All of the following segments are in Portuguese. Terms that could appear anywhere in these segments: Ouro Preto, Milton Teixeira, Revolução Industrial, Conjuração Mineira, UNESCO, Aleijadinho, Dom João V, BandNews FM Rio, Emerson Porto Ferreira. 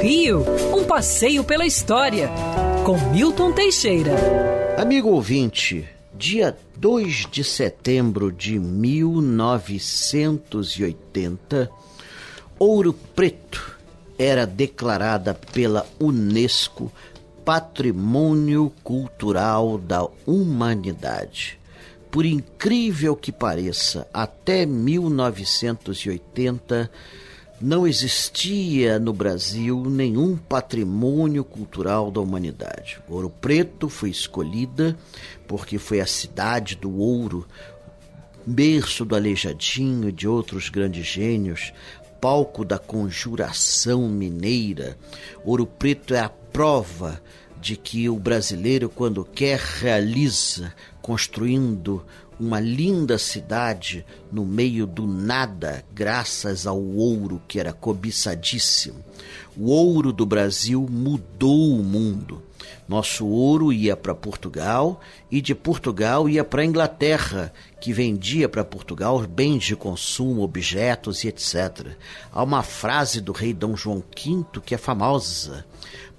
Rio, um passeio pela história, com Milton Teixeira. Amigo ouvinte, dia 2 de setembro de 1980, Ouro Preto era declarada pela UNESCO Patrimônio Cultural da Humanidade. Por incrível que pareça, até 1980 não existia no Brasil nenhum patrimônio cultural da humanidade. Ouro Preto foi escolhida porque foi a cidade do ouro, berço do Aleijadinho e de outros grandes gênios, palco da Conjuração Mineira. Ouro Preto é a prova de que o brasileiro, quando quer, realiza, construindo uma linda cidade no meio do nada, graças ao ouro que era cobiçadíssimo. O ouro do Brasil mudou o mundo. Nosso ouro ia para Portugal e de Portugal ia para a Inglaterra, que vendia para Portugal bens de consumo, objetos e etc. Há uma frase do rei Dom João V que é famosa: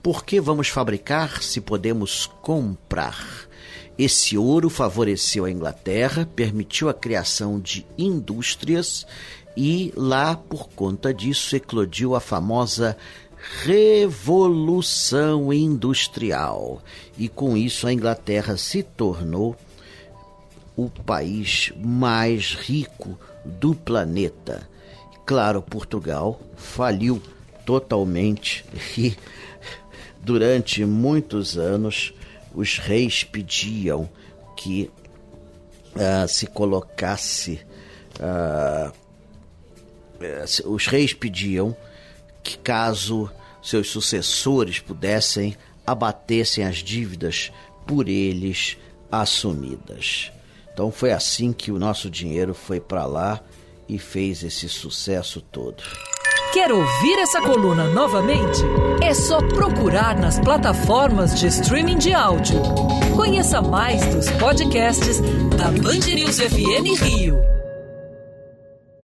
por que vamos fabricar se podemos comprar? Esse ouro favoreceu a Inglaterra, permitiu a criação de indústrias e lá, por conta disso, eclodiu a famosa Revolução Industrial. E com isso a Inglaterra se tornou o país mais rico do planeta. Claro, Portugal faliu totalmente e durante muitos anos os reis pediam que os reis pediam que caso seus sucessores pudessem, abatessem as dívidas por eles assumidas. Então foi assim que o nosso dinheiro foi para lá e fez esse sucesso todo. Quer ouvir essa coluna novamente? É só procurar nas plataformas de streaming de áudio. Conheça mais dos podcasts da BandNews FM Rio.